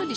ಬಾನುಲಿ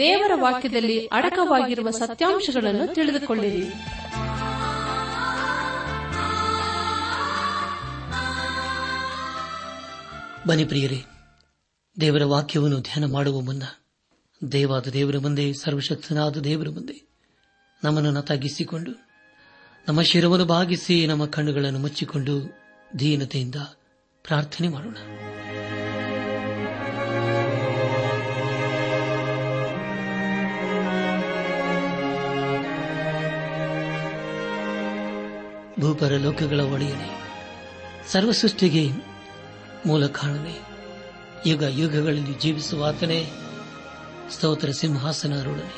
ದೇವರ ವಾಕ್ಯದಲ್ಲಿ ಅಡಕವಾಗಿರುವ ಸತ್ಯಾಂಶಗಳನ್ನು ತಿಳಿದುಕೊಳ್ಳಿರಿ. ಬನ್ನಿ ಪ್ರಿಯರೇ, ದೇವರ ವಾಕ್ಯವನ್ನು ಧ್ಯಾನ ಮಾಡುವ ಮುನ್ನ ದೇವಾದ ದೇವರ ಮುಂದೆ, ಸರ್ವಶಕ್ತನಾದ ದೇವರ ಮುಂದೆ ನಮ್ಮನ್ನು ತಗ್ಗಿಸಿಕೊಂಡು, ನಮ್ಮ ಶಿರವನ್ನು ಭಾಗಿಸಿ, ನಮ್ಮ ಕಣ್ಣುಗಳನ್ನು ಮುಚ್ಚಿಕೊಂಡು ದೀನತೆಯಿಂದ ಪ್ರಾರ್ಥನೆ ಮಾಡೋಣ. ಭೂಪರ ಲೋಕಗಳ ಒಡೆಯನೆ, ಸರ್ವಸೃಷ್ಟಿಗೆ ಮೂಲ ಕಾರಣನೆ, ಯುಗ ಯುಗಗಳಲ್ಲಿ ಜೀವಿಸುವ ಆತನೇ, ಸ್ತೋತ್ರ ಸಿಂಹಾಸನಾರೂಢನೆ,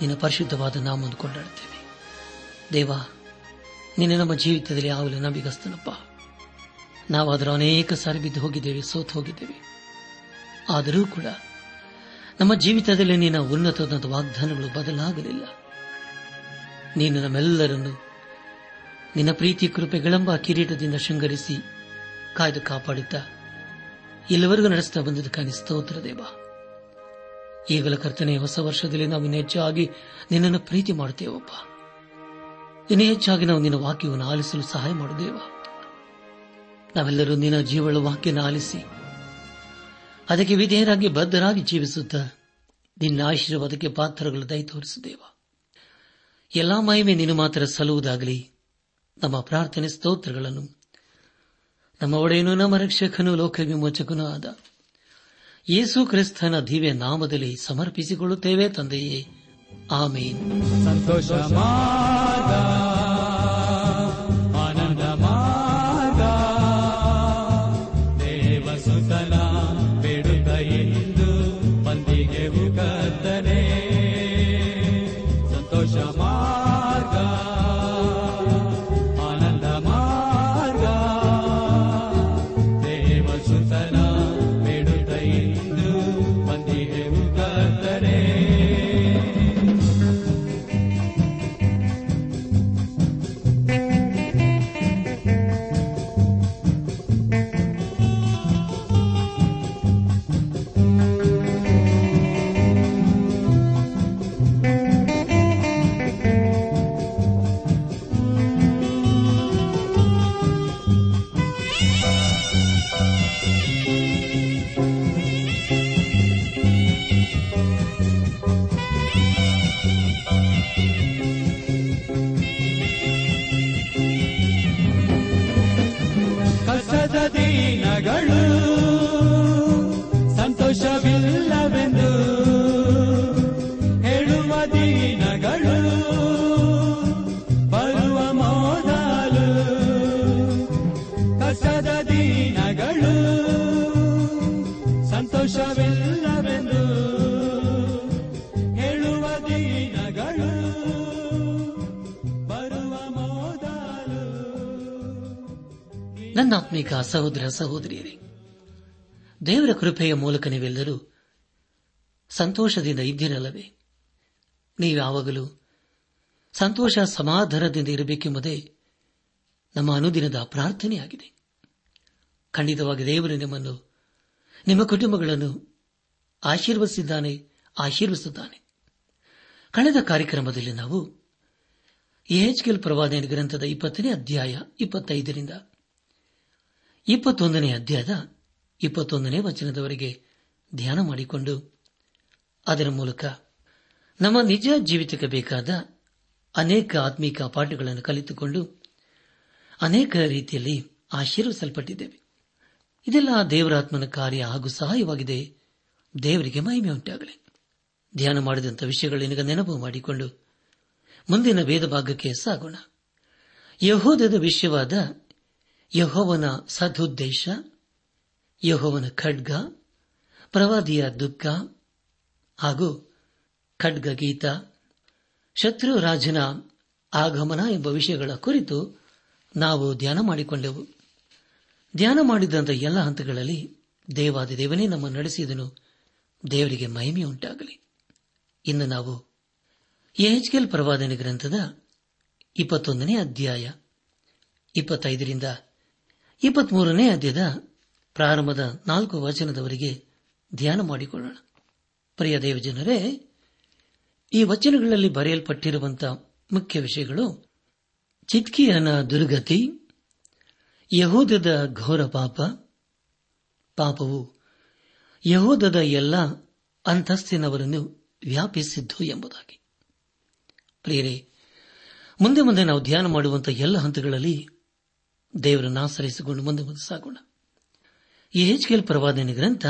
ನಿನ್ನ ಪರಿಶುದ್ಧವಾದ ನಾಮವನ್ನು ಕೊಂಡಾಡುತ್ತೇವೆ. ದೇವ, ನಿನ್ನ ನಮ್ಮ ಜೀವಿತದಲ್ಲಿ ಆಗಲು ನಂಬಿಗಸ್ತನಪ್ಪ. ನಾವಾದರೂ ಅನೇಕ ಸಾರಿ ಬಿದ್ದು ಹೋಗಿದ್ದೇವೆ, ಸೋತು ಹೋಗಿದ್ದೇವೆ. ಆದರೂ ಕೂಡ ನಮ್ಮ ಜೀವಿತದಲ್ಲಿ ನಿನ್ನ ಉನ್ನತವಾದ ವಾಗ್ದಾನಗಳು ಬದಲಾಗಲಿಲ್ಲ. ನೀನು ನಮ್ಮೆಲ್ಲರನ್ನು ನಿನ್ನ ಪ್ರೀತಿ ಕೃಪೆಗಳೆಂಬ ಕಿರೀಟದಿಂದ ಶೃಂಗರಿಸಿ ಕಾಯ್ದು ಕಾಪಾಡುತ್ತಾ ಇಲ್ಲಿವರೆಗೂ ನಡೆಸ್ತಾ ಬಂದದಕ್ಕಾಗಿ ಸ್ತೋತ್ರ ದೇವ. ಈಗಲ ಕರ್ತನೆ, ಹೊಸ ವರ್ಷದಲ್ಲಿ ನಾವು ಇನ್ನು ಹೆಚ್ಚಾಗಿ ನಿನ್ನನ್ನು ಪ್ರೀತಿ ಮಾಡುತ್ತೇವಪ್ಪ. ಇನ್ನೂ ಹೆಚ್ಚಾಗಿ ನಾವು ನಿನ್ನ ವಾಕ್ಯವನ್ನು ಆಲಿಸಲು ಸಹಾಯ ಮಾಡುದೇವ. ನಾವೆಲ್ಲರೂ ನಿನ್ನ ಜೀವಳ ವಾಕ್ಯನ ಆಲಿಸಿ ಅದಕ್ಕೆ ವಿಧೇಯರಾಗಿ ಬದ್ಧರಾಗಿ ಜೀವಿಸುತ್ತಾ ನಿನ್ನ ಆಶೀರ್ವಾದಕ್ಕೆ ಪಾತ್ರಗಳು ದಯ ತೋರಿಸುದೇವ. ಎಲ್ಲಾ ಮಹಿಮೆ ನೀನು ಮಾತ್ರ ಸಲ್ಲುವುದಾಗಲಿ. ನಮ್ಮ ಪ್ರಾರ್ಥನೆ ಸ್ತೋತ್ರಗಳನ್ನು ನಮ್ಮ ಒಡೆಯನು, ನಮ್ಮ ರಕ್ಷಕನು, ಲೋಕ ವಿಮೋಚಕನೂ ಆದ ಯೇಸು ಕ್ರಿಸ್ತನ ದಿವ್ಯ ನಾಮದಲ್ಲಿ ಸಮರ್ಪಿಸಿಕೊಳ್ಳುತ್ತೇವೆ ತಂದೆಯೇ, ಆಮೇನ್. ಸಂತೋಷವಾದ ಆನಂದವಾದ ದೇವಸುತನ ಬೇಡುತ್ತೆಂದು ಬಂದಿಗೆ ಕರ್ತನೇ, ಸಂತೋಷವಾದ ಸಂತೋಷವಿಲ್ಲವೆಂದು ಹೇಳುವ ದಿನಗಳು ಬರುವ ಮೊದಲು, ಕಷ್ಟದ ದಿನಗಳು ಸಂತೋಷವಿಲ್ಲವೆಂದು ಹೇಳುವ ದಿನಗಳು ಬರುವ ಮೊದಲು. ನನ್ನ ನನ್ನಾತ್ಮೀಕ ಸಹೋದರ ಸಹೋದರಿಯರೇ, ದೇವರ ಕೃಪೆಯ ಮೂಲಕ ನೀವೆಲ್ಲರೂ ಸಂತೋಷದಿಂದ ಇದ್ದಿರಲ್ಲವೇ? ನೀವ್ಯಾವಾಗಲೂ ಸಂತೋಷ ಸಮಾಧಾನದಿಂದ ಇರಬೇಕೆಂಬುದೇ ನಮ್ಮ ಅನುದಿನದ ಪ್ರಾರ್ಥನೆಯಾಗಿದೆ. ಖಂಡಿತವಾಗಿ ದೇವರು ನಿಮ್ಮನ್ನು, ನಿಮ್ಮ ಕುಟುಂಬಗಳನ್ನು ಆಶೀರ್ವದಿಸುತ್ತಾನೆ. ಕಳೆದ ಕಾರ್ಯಕ್ರಮದಲ್ಲಿ ನಾವು ಯೆಹೆಜ್ಕೇಲ್ ಪ್ರವಾದನೆ ಗ್ರಂಥದ 20ನೇ ಅಧ್ಯಾಯ 25ರಿಂದ 21ನೇ ಅಧ್ಯಾಯದ 21ನೇ ವಚನದವರೆಗೆ ಧ್ಯಾನ ಮಾಡಿಕೊಂಡು ಅದರ ಮೂಲಕ ನಮ್ಮ ನಿಜ ಜೀವಿತಕ್ಕೆ ಬೇಕಾದ ಅನೇಕ ಆತ್ಮೀಕ ಪಾಠಗಳನ್ನು ಕಲಿತುಕೊಂಡು ಅನೇಕ ರೀತಿಯಲ್ಲಿ ಆಶೀರ್ವಿಸಲ್ಪಟ್ಟಿದ್ದೇವೆ. ಇದೆಲ್ಲ ದೇವರಾತ್ಮನ ಕಾರ್ಯ ಹಾಗೂ ಸಹಾಯವಾಗಿದೆ. ದೇವರಿಗೆ ಮಹಿಮೆ ಉಂಟಾಗಲಿ. ಧ್ಯಾನ ಮಾಡಿದಂಥ ವಿಷಯಗಳನ್ನ ನೆನಪು ಮಾಡಿಕೊಂಡು ಮುಂದಿನ ವೇದ ಭಾಗಕ್ಕೆ ಸಾಗೋಣ. ಯೆಹೂದದ ವಿಷಯವಾದ ಯೆಹೋವನ ಸದುದ್ದೇಶ, ಯೆಹೋವನ ಖಡ್ಗ, ಪ್ರವಾದಿಯ ದುಃಖ ಹಾಗೂ ಖಡ್ಗ ಗೀತ, ಶತ್ರು ರಾಜನ ಆಗಮನ ಎಂಬ ವಿಷಯಗಳ ಕುರಿತು ನಾವು ಧ್ಯಾನ ಮಾಡಿಕೊಂಡೆವು. ಧ್ಯಾನ ಮಾಡಿದಂಥ ಎಲ್ಲ ಹಂತಗಳಲ್ಲಿ ದೇವಾದಿದೇವನೇ ನಮ್ಮನ್ನು ನಡೆಸಿದನು. ದೇವರಿಗೆ ಮಹಿಮೆ ಉಂಟಾಗಲಿ. ಇನ್ನು ನಾವು ಯೆಹೆಜ್ಕೇಲ್ ಪ್ರವಾದನೆ ಗ್ರಂಥದ 21ನೇ ಅಧ್ಯಾಯ 25ರಿಂದ 23ನೇ ಅಧ್ಯಾಯದ ಪ್ರಾರಂಭದ 4 ವಚನದವರೆಗೆ ಧ್ಯಾನ ಮಾಡಿಕೊಳ್ಳೋಣ. ಪ್ರಿಯ ದೇವಜನರೇ, ಈ ವಚನಗಳಲ್ಲಿ ಬರೆಯಲ್ಪಟ್ಟಿರುವಂತಹ ಮುಖ್ಯ ವಿಷಯಗಳು ಚಿದ್ಕೀಯನ ದುರ್ಗತಿ, ಯೆಹೂದದ ಘೋರ ಪಾಪವು ಯೆಹೂದದ ಎಲ್ಲ ಅಂತಸ್ತಿನವರನ್ನು ವ್ಯಾಪಿಸಿದ್ದು ಎಂಬುದಾಗಿ. ಪ್ರಿಯರೇ, ಮುಂದೆ ಮುಂದೆ ನಾವು ಧ್ಯಾನ ಮಾಡುವಂತಹ ಎಲ್ಲ ಹಂತಗಳಲ್ಲಿ ದೇವರನ್ನು ಆಶ್ರಯಿಸಿಕೊಂಡು ಮುಂದೆ ಮುಂದೆ ಸಾಗೋಣ. ಯೆಹೆಜ್ಕೇಲ್ ಪ್ರವಾದನೆ ಗ್ರಂಥ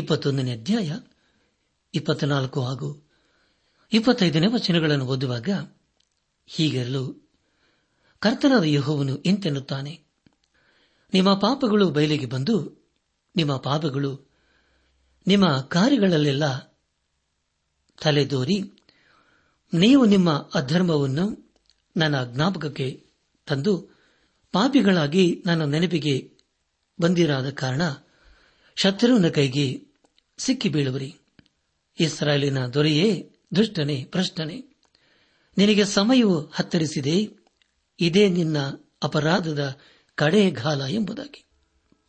21ನೇ ಅಧ್ಯಾಯ 24 ಹಾಗೂ 25ನೇ ವಚನಗಳನ್ನು ಓದುವಾಗ ಹೀಗಿರಲು ಕರ್ತನಾದ ಯೆಹೋವನು ಇಂತೆನ್ನುತ್ತಾನೆ, ನಿಮ್ಮ ಪಾಪಗಳು ಬಯಲಿಗೆ ಬಂದು ನಿಮ್ಮ ಪಾಪಗಳು ನಿಮ್ಮ ಕಾರ್ಯಗಳಲ್ಲೆಲ್ಲ ತಲೆದೋರಿ ನೀವು ನಿಮ್ಮ ಅಧರ್ಮವನ್ನು ನನ್ನ ಜ್ಞಾಪಕಕ್ಕೆ ತಂದು ಪಾಪಿಗಳಾಗಿ ನನ್ನ ನೆನಪಿಗೆ ಬಂದಿರಾದ ಕಾರಣ ಶತ್ರುವಿನ ಕೈಗೆ ಸಿಕ್ಕಿ ಬೀಳುವರಿ. ಇಸ್ರಾಯೇಲಿನ ದೊರೆಯೇ, ದುಷ್ಟನೇ, ಭ್ರಷ್ಟನೇ, ನಿನಗೆ ಸಮಯವು ಹತ್ತರಿಸಿದೆ, ಇದೇ ನಿನ್ನ ಅಪರಾಧದ ಕಡೆಗಾಲ ಎಂಬುದಾಗಿ.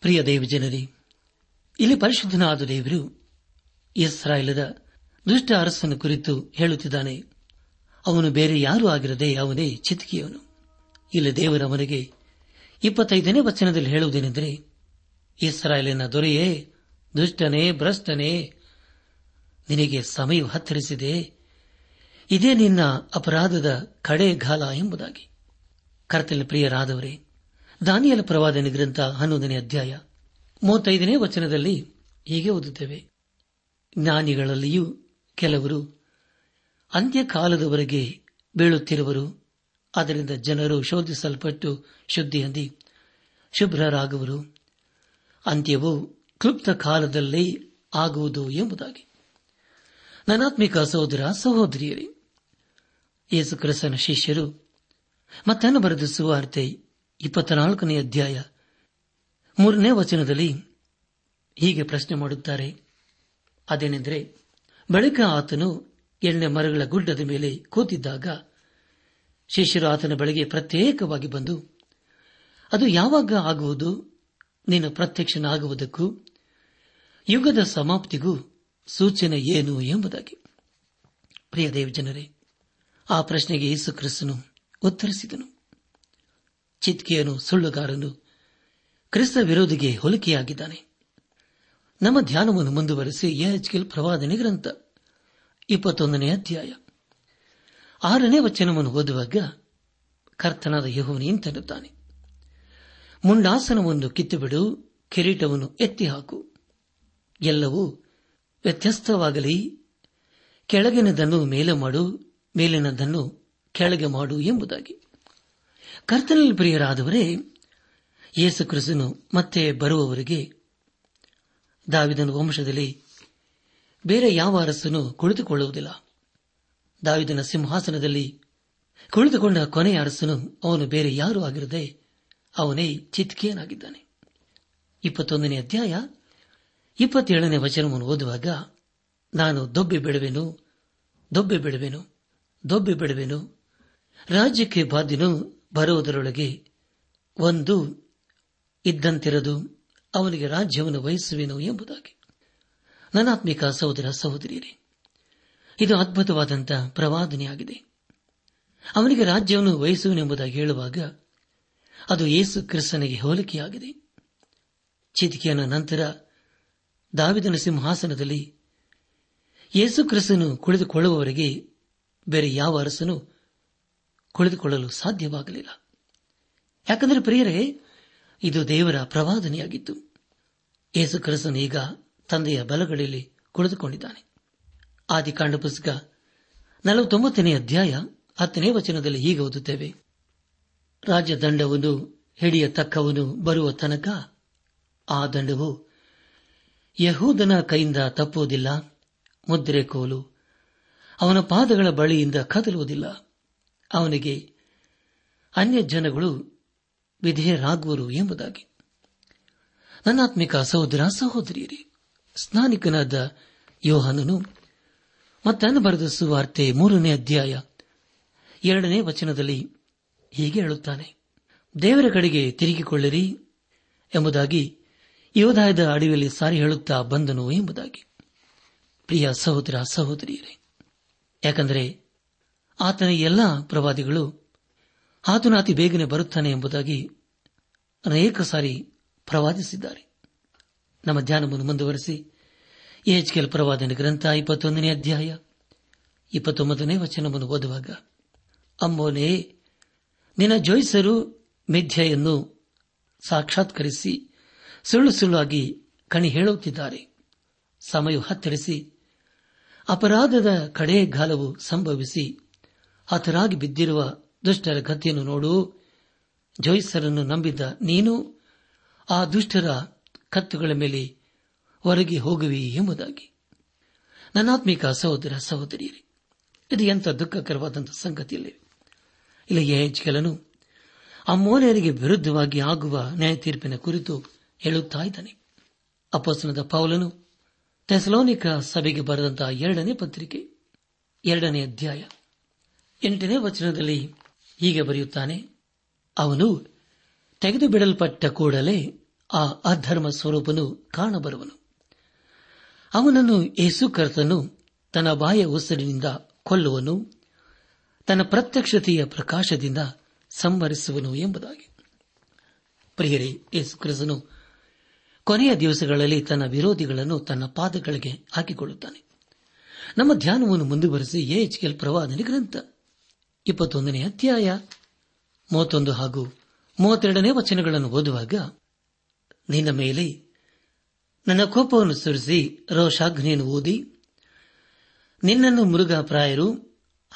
ಪ್ರಿಯ ದೇವಜನರೇ, ಇಲ್ಲಿ ಪರಿಶುದ್ಧನಾದ ದೇವರು ಇಸ್ರಾಯೇಲದ ದುಷ್ಟ ಅರಸನ ಕುರಿತು ಹೇಳುತ್ತಿದ್ದಾನೆ. ಅವನು ಬೇರೆ ಯಾರೂ ಆಗಿರದೆ ಅವನೇ ಚಿದ್ಕೀಯನು. ಇಲ್ಲಿ ದೇವರವನಿಗೆ 25ನೇ ವಚನದಲ್ಲಿ ಹೇಳುವುದೇನೆಂದರೆ, ಇಸ್ರಾಯೇಲಿನ ದೊರೆಯೇ, ದುಷ್ಟನೇ, ಭ್ರಷ್ಟನೇ, ನಿನಗೆ ಸಮಯ ಹತ್ತರಿಸಿದೆ, ಇದೇ ನಿನ್ನ ಅಪರಾಧದ ಕಡೆಗಾಲ ಎಂಬುದಾಗಿ. ಕರ್ತನ ಪ್ರಿಯರಾದವರೇ, ದಾನಿಯೇಲ ಪ್ರವಾದನೆ ಗ್ರಂಥ 11ನೇ ಅಧ್ಯಾಯ 35ನೇ ವಚನದಲ್ಲಿ ಹೀಗೆ ಓದುತ್ತೇವೆ, ಜ್ಞಾನಿಗಳಲ್ಲಿಯೂ ಕೆಲವರು ಅಂತ್ಯಕಾಲದವರೆಗೆ ಬೀಳುತ್ತಿರುವರು, ಅದರಿಂದ ಜನರು ಶೋಧಿಸಲ್ಪಟ್ಟು ಶುದ್ಧಿಯಂದಿ ಶುಭ್ರರಾಗುವರು, ಅಂತ್ಯವು ಕ್ಲುಪ್ತ ಕಾಲದಲ್ಲಿ ಆಗುವುದು ಎಂಬುದಾಗಿ. ನನಾತ್ಮಿಕ ಸಹೋದರ ಸಹೋದರಿಯರೇ, ಯೇಸು ಕ್ರಿಸ್ತನ ಶಿಷ್ಯರು ಮತ್ತನ್ನು ಬರೆದ ಸುವಾರ್ತೆ 24ನೇ ಅಧ್ಯಾಯ 3ನೇ ವಚನದಲ್ಲಿ ಹೀಗೆ ಪ್ರಶ್ನೆ ಮಾಡುತ್ತಾರೆ. ಅದೇನೆಂದರೆ, ಬಳಿಕ ಆತನು ಎಣ್ಣೆ ಮರಗಳ ಗುಡ್ಡದ ಮೇಲೆ ಕೂತಿದ್ದಾಗ ಶಿಷ್ಯರು ಆತನ ಬಳಿಗೆ ಪ್ರತ್ಯೇಕವಾಗಿ ಬಂದು, ಅದು ಯಾವಾಗ ಆಗುವುದು? ನೀನು ಪ್ರತ್ಯಕ್ಷನಾಗುವುದಕ್ಕೂ ಯುಗದ ಸಮಾಪ್ತಿಗೂ ಸೂಚನೆ ಏನು ಎಂಬುದಾಗಿ. ಪ್ರಿಯ ದೇವಜನರೇ, ಆ ಪ್ರಶ್ನೆಗೆ ಯೇಸು ಕ್ರಿಸ್ತನು ಉತ್ತರಿಸಿದನು. ಚಿದ್ಕೀಯನು ಸುಳ್ಳುಗಾರನು, ಕ್ರಿಸ್ತ ವಿರೋಧಿಗೆ ಹೋಲಿಕೆಯಾಗಿದ್ದಾನೆ. ನಮ್ಮ ಧ್ಯಾನವನ್ನು ಮುಂದುವರೆಸಿ ಯೆಹೆಜ್ಕೇಲ್ ಪ್ರವಾದನೆ ಗ್ರಂಥ 21ನೇ ಅಧ್ಯಾಯ 6ನೇ ವಚನವನ್ನು ಓದುವಾಗ ಕರ್ತನಾದ ಯೆಹೋವನು ಇಂತೆನ್ನುತ್ತಾನೆ, ಮುಂಡಾಸನವನ್ನು ಕಿತ್ತುಬಿಡು, ಕಿರೀಟವನ್ನು ಎತ್ತಿಹಾಕು, ಎಲ್ಲವೂ ವ್ಯತ್ಯಸ್ತವಾಗಲಿ, ಕೆಳಗಿನದನ್ನು ಮೇಲೆ ಮಾಡು, ಮೇಲಿನದನ್ನು ಕೆಳಗೆ ಮಾಡು ಎಂಬುದಾಗಿ. ಕರ್ತನಲ್ಲಿ ಪ್ರಿಯರಾದವರೇ, ಯೇಸು ಕ್ರಿಸ್ತನು ಮತ್ತೆ ಬರುವವರಿಗೆ ದಾವಿದನ ವಂಶದಲ್ಲಿ ಬೇರೆ ಯಾವ ಅರಸನು ಕುಳಿತುಕೊಳ್ಳುವುದಿಲ್ಲ. ದಾವಿದನ ಸಿಂಹಾಸನದಲ್ಲಿ ಕುಳಿತುಕೊಂಡ ಕೊನೆಯ ಅರಸನು ಅವನು ಬೇರೆ ಯಾರೂ ಆಗಿರದೆ ಅವನೇ ಚಿದ್ಕೀಯನಾಗಿದ್ದಾನೆ. 21ನೇ ಅಧ್ಯಾಯ 27ನೇ ವಚನವನ್ನು ಓದುವಾಗ, ನಾನು ದೊಬ್ಬೆ ಬಿಡುವೆನು, ರಾಜ್ಯಕ್ಕೆ ಬಾದಿನು ಬರುವುದರೊಳಗೆ ಒಂದು ಇದ್ದಂತಿರದು, ಅವನಿಗೆ ರಾಜ್ಯವನ್ನು ವಹಿಸುವೆನು ಎಂಬುದಾಗಿ. ನನಾತ್ಮಿಕ ಸಹೋದರ ಸಹೋದರಿಯರೇ, ಇದು ಅದ್ಭುತವಾದಂತಹ ಪ್ರವಾದನೆಯಾಗಿದೆ. ಅವನಿಗೆ ರಾಜ್ಯವನ್ನು ವಹಿಸುವನೆಂಬುದಾಗಿ ಹೇಳುವಾಗ ಅದು ಯೇಸು ಕ್ರಿಸ್ತನಿಗೆ ಹೋಲಿಕೆಯಾಗಿದೆ. ಚಿದ್ಕೀಯನ ನಂತರ ದಾವಿದನ ಸಿಂಹಾಸನದಲ್ಲಿ ಯೇಸು ಕ್ರಿಸ್ತನು ಕುಳಿದುಕೊಳ್ಳುವವರೆಗೆ ಬೇರೆ ಯಾವ ಅರಸನು ಕುಳಿದುಕೊಳ್ಳಲು ಸಾಧ್ಯವಾಗಲಿಲ್ಲ. ಯಾಕಂದರೆ ಪ್ರಿಯರೇ, ಇದು ದೇವರ ಪ್ರವಾದನೆಯಾಗಿತ್ತು. ಯೇಸು ಕ್ರಿಸ್ತನು ಈಗ ತಂದೆಯ ಬಲಗಳಲ್ಲಿ ಕುಳಿತುಕೊಂಡಿದ್ದಾನೆ. ಆದಿಕಾಂಡ ಪುಸ್ತಕ 49ನೇ ಅಧ್ಯಾಯ 10ನೇ ವಚನದಲ್ಲಿ ಹೀಗೆ ಓದುತ್ತೇವೆ, ರಾಜದಂಡವನ್ನು ಹಿಡಿಯತಕ್ಕವನು ಬರುವ ತನಕ ಆ ದಂಡವು ಯಹೂದನ ಕೈಯಿಂದ ತಪ್ಪುವುದಿಲ್ಲ, ಮುದ್ರೆ ಕೋಲು ಅವನ ಪಾದಗಳ ಬಳಿಯಿಂದ ಕದಲುವುದಿಲ್ಲ, ಅವನಿಗೆ ಅನ್ಯ ಜನಗಳು ವಿಧೇಯರಾಗುವರು ಎಂಬುದಾಗಿ. ನನ್ನಾತ್ಮಿಕ ಸಹೋದರ ಸಹೋದರಿಯರೇ, ಸ್ನಾನಿಕನಾದ ಯೋಹಾನನು ಮತ್ತಾಯನು ಬರೆದ ಸುವಾರ್ತೆ 3ನೇ ಅಧ್ಯಾಯ 2ನೇ ವಚನದಲ್ಲಿ ಹೀಗೆ ಹೇಳುತ್ತಾನೆ, ದೇವರ ಕಡೆಗೆ ತಿರುಗಿಕೊಳ್ಳಿರಿ ಎಂಬುದಾಗಿ ಯೋಧಾಯದ ಅಡವಿಯಲ್ಲಿ ಸಾರಿ ಹೇಳುತ್ತಾ ಬಂದನು ಎಂಬುದಾಗಿ. ಪ್ರಿಯ ಸಹೋದರ ಸಹೋದರಿಯರೇ, ಯಾಕಂದರೆ ಆತನ ಎಲ್ಲ ಪ್ರವಾದಿಗಳು ಆತನು ಅತಿ ಬೇಗನೆ ಬರುತ್ತಾನೆ ಎಂಬುದಾಗಿ ಅನೇಕ ಸಾರಿ ಪ್ರವಾದಿಸಿದ್ದಾರೆ. ನಮ್ಮ ಧ್ಯಾನವನ್ನು ಮುಂದುವರೆಸಿ ಯೆಹೆಜ್ಕೇಲ ಪ್ರವಾದನೆ ಗ್ರಂಥ 21ನೇ ಅಧ್ಯಾಯ 29ನೇ ವಚನವನ್ನು ಓದುವಾಗ, ಅಮ್ಮೋನೇ, ನಿನ್ನ ಜೋಯಿಸರು ಮಿಥ್ಯೆಯನ್ನು ಸಾಕ್ಷಾತ್ಕರಿಸಿ ಸುಳ್ಳು ಕಣಿ ಹೇಳುತ್ತಿದ್ದಾರೆ. ಸಮಯ ಹತ್ತರಿಸಿ ಅಪರಾಧದ ಕಡೆ ಗಾಲವು ಸಂಭವಿಸಿ ಹತರಾಗಿ ಬಿದ್ದಿರುವ ದುಷ್ಟರ ಗತಿಯನ್ನು ನೋಡು. ಜೋಯಿಸರನ್ನು ನಂಬಿದ್ದ ನೀನು ಆ ದುಷ್ಟರ ಕತ್ತುಗಳ ಮೇಲೆ ಹೊರಗೆ ಹೋಗುವಿ ಎಂಬುದಾಗಿ. ನನ್ನಾತ್ಮಿಕ ಸಹೋದರ ಸಹೋದರಿಯರೇ, ಇದು ಎಂಥ ದುಃಖಕರವಾದಂತಹ ಸಂಗತಿಯಲ್ಲಿ ಇಲ್ಲಿ ಯೆಹೆಜ್ಕೇಲನು ಅಮ್ಮೋನಿಯರಿಗೆ ವಿರುದ್ಧವಾಗಿ ಆಗುವ ನ್ಯಾಯ ತೀರ್ಪಿನ ಕುರಿತು ಹೇಳುತ್ತಿದ್ದಾನೆ. ಅಪೊಸ್ತಲನಾದ ಪೌಲನು ಥೆಸಲೋನಿಕ ಸಭೆಗೆ ಬರೆದಂತಹ 2ನೇ ಪತ್ರಿಕೆ 2ನೇ ಅಧ್ಯಾಯ 8ನೇ ವಚನದಲ್ಲಿ ಹೀಗೆ ಬರೆಯುತ್ತಾನೆ, ಅವನು ತೆಗೆದು ಬಿಡಲ್ಪಟ್ಟ ಕೂಡಲೇ ಆ ಅಧರ್ಮ ಸ್ವರೂಪನು ಕಾಣಬರುವನು, ಅವನನ್ನು ಯೇಸು ಕರ್ತನು ತನ್ನ ಬಾಯ ಉಸಿರಿನಿಂದ ಕೊಲ್ಲುವನು, ತನ್ನ ಪ್ರತ್ಯಕ್ಷತೆಯ ಪ್ರಕಾಶದಿಂದ ಸಂಹರಿಸುವನು ಎಂಬುದಾಗಿ. ಪ್ರಿಯರೇ, ಯೇಸು ಕ್ರಿಸ್ತನು ಕೊನೆಯ ದಿವಸಗಳಲ್ಲಿ ತನ್ನ ವಿರೋಧಿಗಳನ್ನು ತನ್ನ ಪಾದಗಳಿಗೆ ಹಾಕಿಕೊಳ್ಳುತ್ತಾನೆ. ನಮ್ಮ ಧ್ಯಾನವನ್ನು ಮುಂದುವರೆಸಿ ಯೆಹೆಜ್ಕೇಲ ಪ್ರವಾದನೆ ಗ್ರಂಥ 21ನೇ ಅಧ್ಯಾಯ 31 ಹಾಗೂ 32ನೇ ವಚನಗಳನ್ನು ಓದುವಾಗ, ನಿನ್ನ ಮೇಲೆ ನನ್ನ ಕೋಪವನ್ನು ಸುರಿಸಿ ರೋಷಾಗ್ನಿಯನ್ನು ಓದಿ, ನಿನ್ನನ್ನು ಮೃಗಪ್ರಾಯರು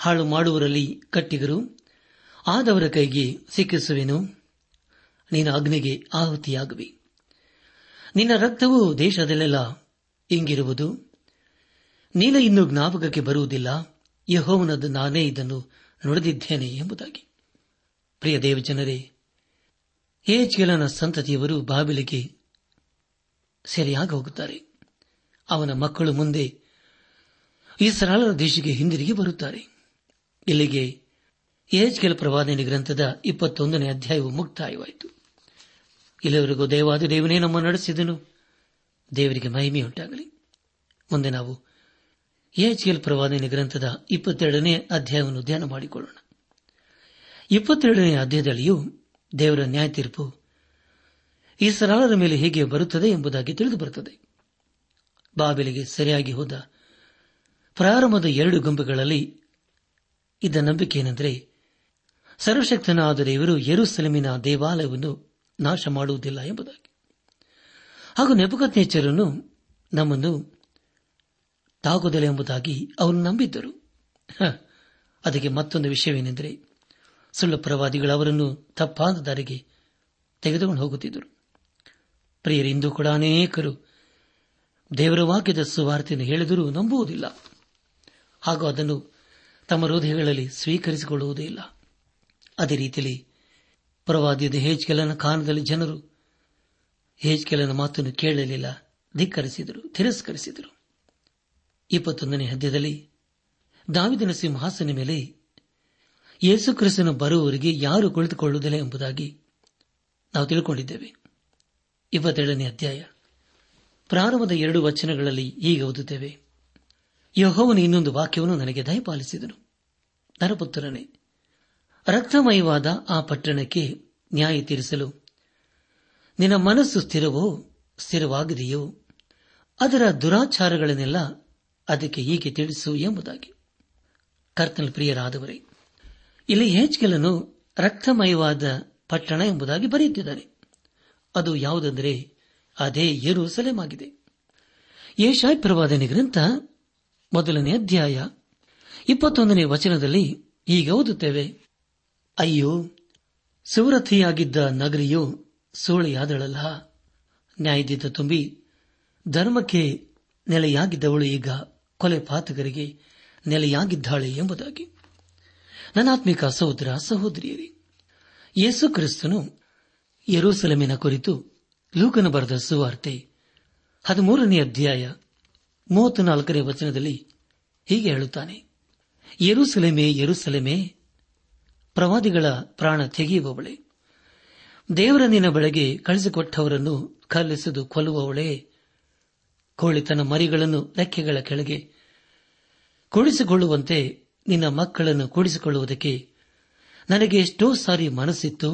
ಹಾಳು ಮಾಡುವರಲ್ಲಿ ಕಟ್ಟಿಗರು ಆದವರ ಕೈಗೆ ಸಿಕ್ಕಿಸುವೆನು, ನಿನ್ನ ಅಗ್ನಿಗೆ ಆಹುತಿಯಾಗುವೆ, ನಿನ್ನ ರಕ್ತವು ದೇಶದಲ್ಲೆಲ್ಲ ಇಂಗಿರುವುದು, ನೀನು ಇನ್ನೂ ಜ್ಞಾಪಕಕ್ಕೆ ಬರುವುದಿಲ್ಲ, ಯೆಹೋವನದು ನಾನೇ ಇದನ್ನು ನುಡಿದಿದ್ದೇನೆ ಎಂಬುದಾಗಿ. ಪ್ರಿಯ ದೇವಜನರೇ, ಯೆಹೆಜ್ಕೇಲನ ಸಂತತಿಯವರು ಬಾಬಿಲಿಗೆ ಸೆರೆಯಾಗಿ ಹೋಗುತ್ತಾರೆ. ಅವನ ಮಕ್ಕಳು ಮುಂದೆ ಇಸ್ರಾಯೇಲರ ದೇಶಕ್ಕೆ ಹಿಂದಿರುಗಿ ಬರುತ್ತಾರೆ. ಇಲ್ಲಿಗೆ ಯೆಹೆಜ್ಕೇಲ ಪ್ರವಾದನೆ ಗ್ರಂಥದ 21ನೇ ಅಧ್ಯಾಯವು ಮುಕ್ತಾಯವಾಯಿತು. ಇಲ್ಲಿವರೆಗೂ ದೇವಾದಿ ದೇವನೇ ನಮ್ಮ ನಡೆಸಿದನು. ದೇವರಿಗೆ ಮಹಿಮೆಯುಂಟಾಗಲಿ. ಮುಂದೆ ನಾವು ಯೆಹೆಜ್ಕೇಲ ಪ್ರವಾದನೆ ಗ್ರಂಥದ 22ನೇ ಅಧ್ಯಾಯವನ್ನು ಧ್ಯಾನ ಮಾಡಿಕೊಳ್ಳೋಣ. 22ನೇ ಅಧ್ಯಾಯದಲ್ಲಿಯೂ ದೇವರ ನ್ಯಾಯ ತೀರ್ಪು ಇಸ್ರಾಯೇಲರ ಮೇಲೆ ಹೇಗೆ ಬರುತ್ತದೆ ಎಂಬುದಾಗಿ ತಿಳಿದುಬರುತ್ತದೆ. ಬಾಬೆಲಿಗೆ ಸರಿಯಾಗಿ ಹೋದ ಪ್ರಾರಂಭದ 2 ಗುಂಪುಗಳಲ್ಲಿ ಇದ್ದ ನಂಬಿಕೆ ಏನೆಂದರೆ, ಸರ್ವಶಕ್ತನಾದ ದೇವರು ಯೆರೂಸಲೇಮಿನ ದೇವಾಲಯವನ್ನು ನಾಶ ಮಾಡುವುದಿಲ್ಲ ಎಂಬುದಾಗಿ, ಹಾಗೂ ನೆಬೂಕದ್ನೆಚ್ಚರನು ನಮ್ಮನ್ನು ತಾಗುವುದಿಲ್ಲ ಎಂಬುದಾಗಿ ಅವರು ನಂಬಿದ್ದರು. ಅದಕ್ಕೆ ಮತ್ತೊಂದು ವಿಷಯವೇನೆಂದರೆ, ಸುಳ್ಳು ಪ್ರವಾದಿಗಳು ಅವರನ್ನು ತಪ್ಪಾದ ದಾರಿಗೆ ತೆಗೆದುಕೊಂಡು ಹೋಗುತ್ತಿದ್ದರು. ಪ್ರಿಯರು, ಇಂದು ಕೂಡ ಅನೇಕರು ದೇವರ ವಾಕ್ಯದ ಸುವಾರ್ತೆಯನ್ನು ಹೇಳಿದರೂ ನಂಬುವುದಿಲ್ಲ, ಹಾಗೂ ಅದನ್ನು ತಮ್ಮ ಹೃದಯಗಳಲ್ಲಿ ಸ್ವೀಕರಿಸಿಕೊಳ್ಳುವುದೇ ಇಲ್ಲ. ಅದೇ ರೀತಿಯಲ್ಲಿ ಪ್ರವಾದಿಯಾದ ಯೆಹೆಜ್ಕೇಲನ ಕಾಲದಲ್ಲಿ ಜನರು ಯೆಹೆಜ್ಕೇಲನ ಮಾತನ್ನು ಕೇಳಲಿಲ್ಲ, ಧಿಕ್ಕರಿಸಿದರು, ತಿರಸ್ಕರಿಸಿದರು. 21ನೇ ಅಧ್ಯಾಯದಲ್ಲಿ ದಾವಿದನ ಸಿಂಹಾಸನ ಮೇಲೆ ಯೇಸು ಕ್ರಿಸ್ತನು ಬರುವವರಿಗೆ ಯಾರು ಕುಳಿತುಕೊಳ್ಳುವುದಿಲ್ಲ ಎಂಬುದಾಗಿ ನಾವು ತಿಳಿದುಕೊಂಡಿದ್ದೇವೆ. 27ನೇ ಅಧ್ಯಾಯ ಪ್ರಾರಂಭದ 2 ವಚನಗಳಲ್ಲಿ ಈಗ ಓದುತ್ತೇವೆ, ಯೆಹೋವನು ಇನ್ನೊಂದು ವಾಕ್ಯವನ್ನು ನನಗೆ ದಯಪಾಲಿಸಿದನು, ನರಪುತ್ರನೇ, ರಕ್ತಮಯವಾದ ಆ ಪಟ್ಟಣಕ್ಕೆ ನ್ಯಾಯ ತೀರಿಸಲು ನಿನ್ನ ಮನಸ್ಸು ಸ್ಥಿರವೋ ಸ್ಥಿರವಾಗಿದೆಯೋ ಅದರ ದುರಾಚಾರಗಳನ್ನೆಲ್ಲ ಅದಕ್ಕೆ ಹೀಗೆ ತಿಳಿಸು ಎಂಬುದಾಗಿ. ಕರ್ತನ ಪ್ರಿಯರಾದವರೇ, ಇಲ್ಲಿ ಯೆಹೆಜ್ಕೇಲನು ರಕ್ತಮಯವಾದ ಪಟ್ಟಣ ಎಂಬುದಾಗಿ ಬರೆಯುತ್ತಿದ್ದಾನೆ. ಅದು ಯಾವುದೆಂದರೆ ಅದೇ ಯೆರೂಸಲೇಮ್ ಆಗಿದೆ. ಯೆಶಾಯ ಪ್ರವಾದನೆ ಗ್ರಂಥ 1ನೇ ಅಧ್ಯಾಯ 21ನೇ ವಚನದಲ್ಲಿ ಈಗ ಓದುತ್ತೇವೆ, ಅಯ್ಯೋ ಸುವರಥಿಯಾಗಿದ್ದ ನಗರಿಯು ಸೋಳೆಯಾದಳಲ್ಲ, ನ್ಯಾಯದಿಂದ ತುಂಬಿ ಧರ್ಮಕ್ಕೆ ನೆಲೆಯಾಗಿದ್ದವಳು ಈಗ ಕೊಲೆ ಪಾತಕರಿಗೆ ನೆಲೆಯಾಗಿದ್ದಾಳೆ ಎಂಬುದಾಗಿ. ನನಾತ್ಮಿಕ ಸಹೋದರ ಸಹೋದರಿಯರೇ, ಯೇಸು ಕ್ರಿಸ್ತನು ಯೆರೂಸಲೇಮಿನ ಕುರಿತು ಲೂಕನ ಬರೆದ ಸುವಾರ್ತೆ 13ನೇ ಅಧ್ಯಾಯ 34ನೇ ವಚನದಲ್ಲಿ ಹೀಗೆ ಹೇಳುತ್ತಾನೆ, ಯೆರೂಸಲೇಮೇ ಯೆರೂಸಲೇಮೇ, ಪ್ರವಾದಿಗಳ ಪ್ರಾಣ ತೆಗೆಯುವವಳೆ, ದೇವರ ನಿನ್ನ ಬಳಿಗೆ ಕಳಿಸಿಕೊಟ್ಟವರನ್ನು ಕಲ್ಲಿಸದು ಕೊಲ್ಲುವವಳೇ, ಕೋಳಿ ತನ್ನ ಮರಿಗಳನ್ನು ರೆಕ್ಕೆಗಳ ಕೆಳಗೆ ಕೂಡಿಸಿಕೊಳ್ಳುವಂತೆ ನಿನ್ನ ಮಕ್ಕಳನ್ನು ಕೂಡಿಸಿಕೊಳ್ಳುವುದಕ್ಕೆ ನನಗೆ ಎಷ್ಟೋ ಸಾರಿ ಮನಸ್ಸಿತ್ತು,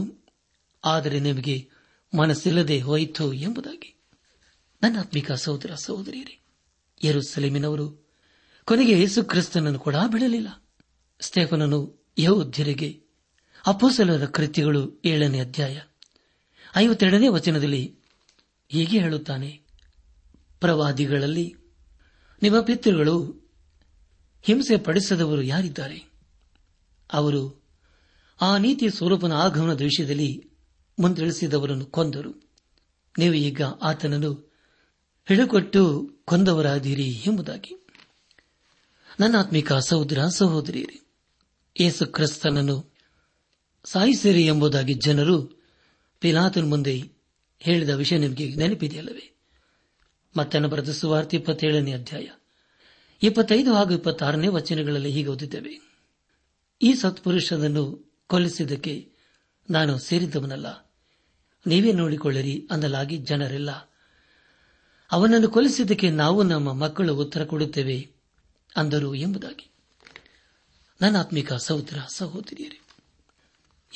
ಆದರೆ ನಿಮಗೆ ಮನಸ್ಸಿಲ್ಲದೆ ಹೋಯಿತು ಎಂಬುದಾಗಿ. ನನ್ನ ಆತ್ಮಿಕ ಸಹೋದರ ಸಹೋದರಿಯರೇ, ಯೆರೂಸಲೇಮಿನವರು ಕೊನೆಗೆ ಯೇಸು ಕ್ರಿಸ್ತನನ್ನು ಕೂಡ ಬಿಡಲಿಲ್ಲ. ಸ್ತೆಫನನು ಯೆಹೂದ್ಯರಿಗೆ ಅಪೊಸ್ತಲರ ಕೃತ್ಯಗಳು 7ನೇ ಅಧ್ಯಾಯ 52ನೇ ವಚನದಲ್ಲಿ ಹೀಗೆ ಹೇಳುತ್ತಾನೆ, ಪ್ರವಾದಿಗಳಲ್ಲಿ ನಿಮ್ಮ ಪಿತೃಗಳು ಹಿಂಸೆ ಪಡಿಸದವರು ಯಾರಿದ್ದಾರೆ? ಅವರು ಆ ನೀತಿಯ ಸ್ವರೂಪನ ಆಗಮನದ ವಿಷಯದಲ್ಲಿ ಮುಂದಿಳಿಸಿದವರನ್ನು ಕೊಂದರು, ನೀವು ಈಗ ಆತನನ್ನು ಹಿಡಿಕೊಟ್ಟು ಕೊಂದವರಾದಿರಿ ಎಂಬುದಾಗಿ. ನನ್ನ ಆತ್ಮಿಕ ಸಹೋದರ ಸಹೋದರಿಯರೇ, ಯೇಸು ಕ್ರಿಸ್ತನನ್ನು ಸಾಯಿಸಿರಿ ಎಂಬುದಾಗಿ ಜನರು ಪಿಲಾತನ ಮುಂದೆ ಹೇಳಿದ ವಿಷಯ ನಿಮಗೆ ನೆನಪಿದೆಯಲ್ಲವೇ? ಮತ್ತನ ಬರೆದ ಸುವಾರ್ತೆ 27ನೇ ಅಧ್ಯಾಯ 25 ಹಾಗೂ 26ನೇ ವಚನಗಳಲ್ಲಿ ಹೀಗೆ ಓದಿದ್ದೇವೆ, ಈ ಸತ್ಪುರುಷನನ್ನು ಕೊಲ್ಲಿಸಿದ್ದಕ್ಕೆ ನಾನು ಸೇರಿದವನಲ್ಲ, ನೀವೇ ನೋಡಿಕೊಳ್ಳಿರಿ ಅನ್ನಲಾಗಿ ಜನರೆಲ್ಲ, ಅವನನ್ನು ಕೊಲ್ಲಿಸಿದ್ದಕ್ಕೆ ನಾವು ನಮ್ಮ ಮಕ್ಕಳು ಉತ್ತರ ಕೊಡುತ್ತೇವೆ ಅಂದರು ಎಂಬುದಾಗಿ. ನನ್ನ ಆತ್ಮಿಕ ಸಹೋದರ ಸಹೋದರಿಯರೇ,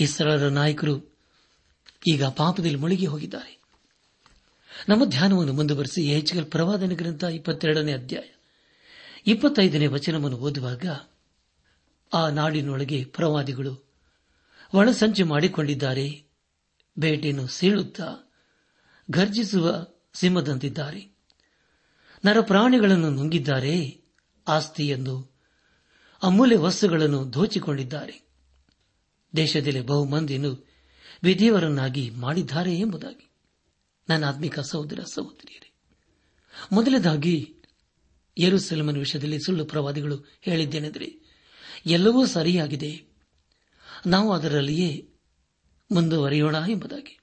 ಇಸ್ರಾಯೇಲರ ನಾಯಕರು ಈಗ ಪಾಪದಲ್ಲಿ ಮುಳುಗಿ ಹೋಗಿದ್ದಾರೆ. ನಮ್ಮ ಧ್ಯಾನವನ್ನು ಮುಂದುವರೆಸಿ ಯೆಹೆಜ್ಕೇಲ ಪ್ರವಾದನೆ ಗ್ರಂಥ 22ನೇ ಅಧ್ಯಾಯ 25ನೇ ವಚನವನ್ನು ಓದುವಾಗ, ಆ ನಾಡಿನೊಳಗೆ ಪ್ರವಾದಿಗಳು ಒಳಸಂಚು ಮಾಡಿಕೊಂಡಿದ್ದಾರೆ, ಬೇಟೆಯನ್ನು ಸೀಳುತ್ತಾ ಗರ್ಜಿಸುವ ಸಿಂಹದಂತಿದ್ದಾರೆ, ನರಪ್ರಾಣಿಗಳನ್ನು ನುಂಗಿದ್ದಾರೆ, ಆಸ್ತಿಯನ್ನು ಅಮೂಲ್ಯ ವಸ್ತುಗಳನ್ನು ದೋಚಿಕೊಂಡಿದ್ದಾರೆ, ದೇಶದಲ್ಲಿ ಬಹುಮಂದಿಯನ್ನು ವಿಧೇವರನ್ನಾಗಿ ಮಾಡಿದ್ದಾರೆ ಎಂಬುದಾಗಿ. ನನ್ನ ಆತ್ಮಿಕ ಸಹೋದರ ಸಹೋದರಿಯರೇ, ಮೊದಲದಾಗಿ ಯೆರೂಸಲೇಮನ ವಿಷಯದಲ್ಲಿ ಸುಳ್ಳು ಪ್ರವಾದಿಗಳು ಹೇಳಿದ್ದೇನೆಂದರೆ ಎಲ್ಲವೂ ಸರಿಯಾಗಿದೆ, ನಾವು ಅದರಲ್ಲಿಯೇ ಮುಂದುವರಿಯೋಣ ಎಂಬುದಾಗಿ.